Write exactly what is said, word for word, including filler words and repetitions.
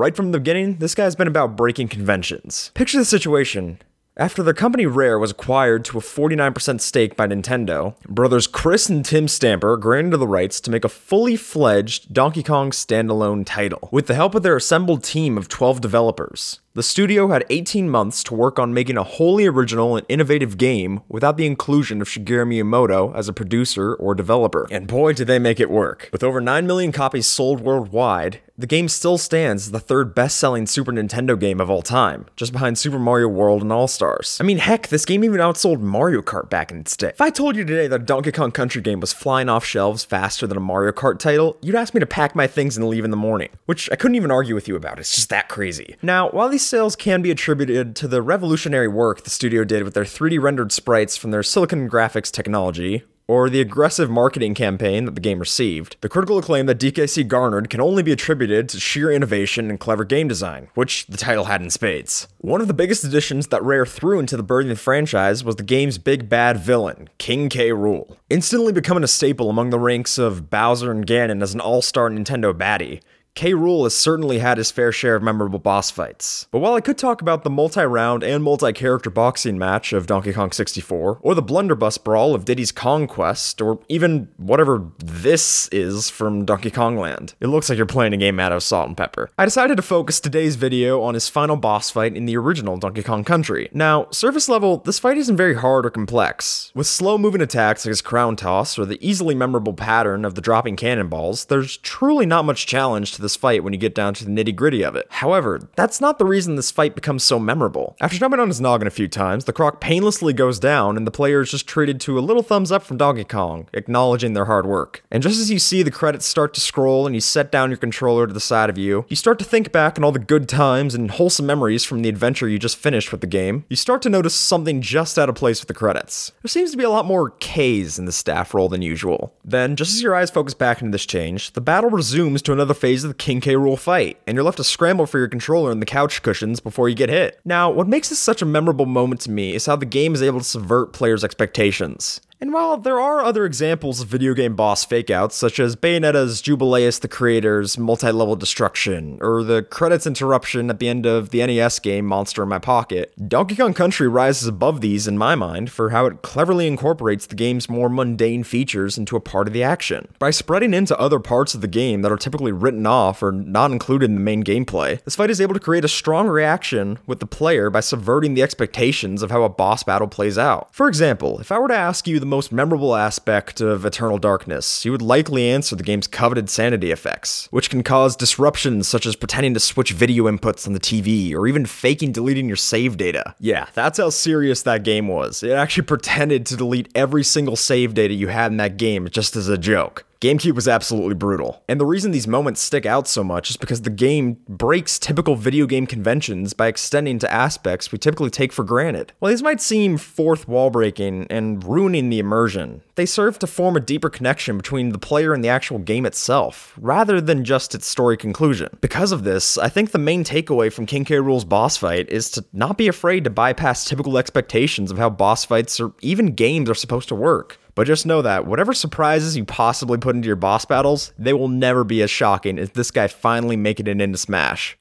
Right from the beginning, this guy's been about breaking conventions. Picture the situation. After their company Rare was acquired to a forty-nine percent stake by Nintendo, brothers Chris and Tim Stamper granted the rights to make a fully fledged Donkey Kong standalone title, with the help of their assembled team of twelve developers. The studio had eighteen months to work on making a wholly original and innovative game without the inclusion of Shigeru Miyamoto as a producer or developer. And boy, did they make it work. With over nine million copies sold worldwide, the game still stands as the third best-selling Super Nintendo game of all time, just behind Super Mario World and All-Stars. I mean, heck, this game even outsold Mario Kart back in its day. If I told you today that a Donkey Kong Country game was flying off shelves faster than a Mario Kart title, you'd ask me to pack my things and leave in the morning, which I couldn't even argue with you about. It's just that crazy. Now, while these sales can be attributed to the revolutionary work the studio did with their three D rendered sprites from their Silicon Graphics technology, or the aggressive marketing campaign that the game received, the critical acclaim that D K C garnered can only be attributed to sheer innovation and clever game design, which the title had in spades. One of the biggest additions that Rare threw into the burgeoning franchise was the game's big bad villain, King K. Rool. Instantly becoming a staple among the ranks of Bowser and Ganon as an all-star Nintendo baddie, K. Rool has certainly had his fair share of memorable boss fights. But while I could talk about the multi-round and multi-character boxing match of Donkey Kong sixty-four, or the blunderbuss brawl of Diddy's Kong Quest, or even whatever this is from Donkey Kong Land, it looks like you're playing a game out of salt and pepper, I decided to focus today's video on his final boss fight in the original Donkey Kong Country. Now, surface level, this fight isn't very hard or complex. With slow-moving attacks like his crown toss, or the easily memorable pattern of the dropping cannonballs, there's truly not much challenge to this fight when you get down to the nitty-gritty of it. However, that's not the reason this fight becomes so memorable. After jumping on his noggin a few times, the croc painlessly goes down and the player is just treated to a little thumbs up from Donkey Kong, acknowledging their hard work. And just as you see the credits start to scroll and you set down your controller to the side of you, you start to think back on all the good times and wholesome memories from the adventure you just finished with the game. You start to notice something just out of place with the credits. There seems to be a lot more K's in the staff roll than usual. Then, just as your eyes focus back into this change, the battle resumes to another phase of the King K. Rool fight, and you're left to scramble for your controller in the couch cushions before you get hit. Now, what makes this such a memorable moment to me is how the game is able to subvert players' expectations. And while there are other examples of video game boss fakeouts, such as Bayonetta's Jubileus the Creator's multi-level destruction, or the credits interruption at the end of the N E S game Monster in My Pocket, Donkey Kong Country rises above these in my mind for how it cleverly incorporates the game's more mundane features into a part of the action. By spreading into other parts of the game that are typically written off or not included in the main gameplay, this fight is able to create a strong reaction with the player by subverting the expectations of how a boss battle plays out. For example, if I were to ask you the most memorable aspect of Eternal Darkness, you would likely answer the game's coveted sanity effects, which can cause disruptions such as pretending to switch video inputs on the T V, or even faking deleting your save data. Yeah, that's how serious that game was. It actually pretended to delete every single save data you had in that game just as a joke. GameCube was absolutely brutal. And the reason these moments stick out so much is because the game breaks typical video game conventions by extending to aspects we typically take for granted. While these might seem fourth wall breaking and ruining the immersion, they serve to form a deeper connection between the player and the actual game itself, rather than just its story conclusion. Because of this, I think the main takeaway from King K. Rool's boss fight is to not be afraid to bypass typical expectations of how boss fights or even games are supposed to work. But just know that whatever surprises you possibly put into your boss battles, they will never be as shocking as this guy finally making it into Smash.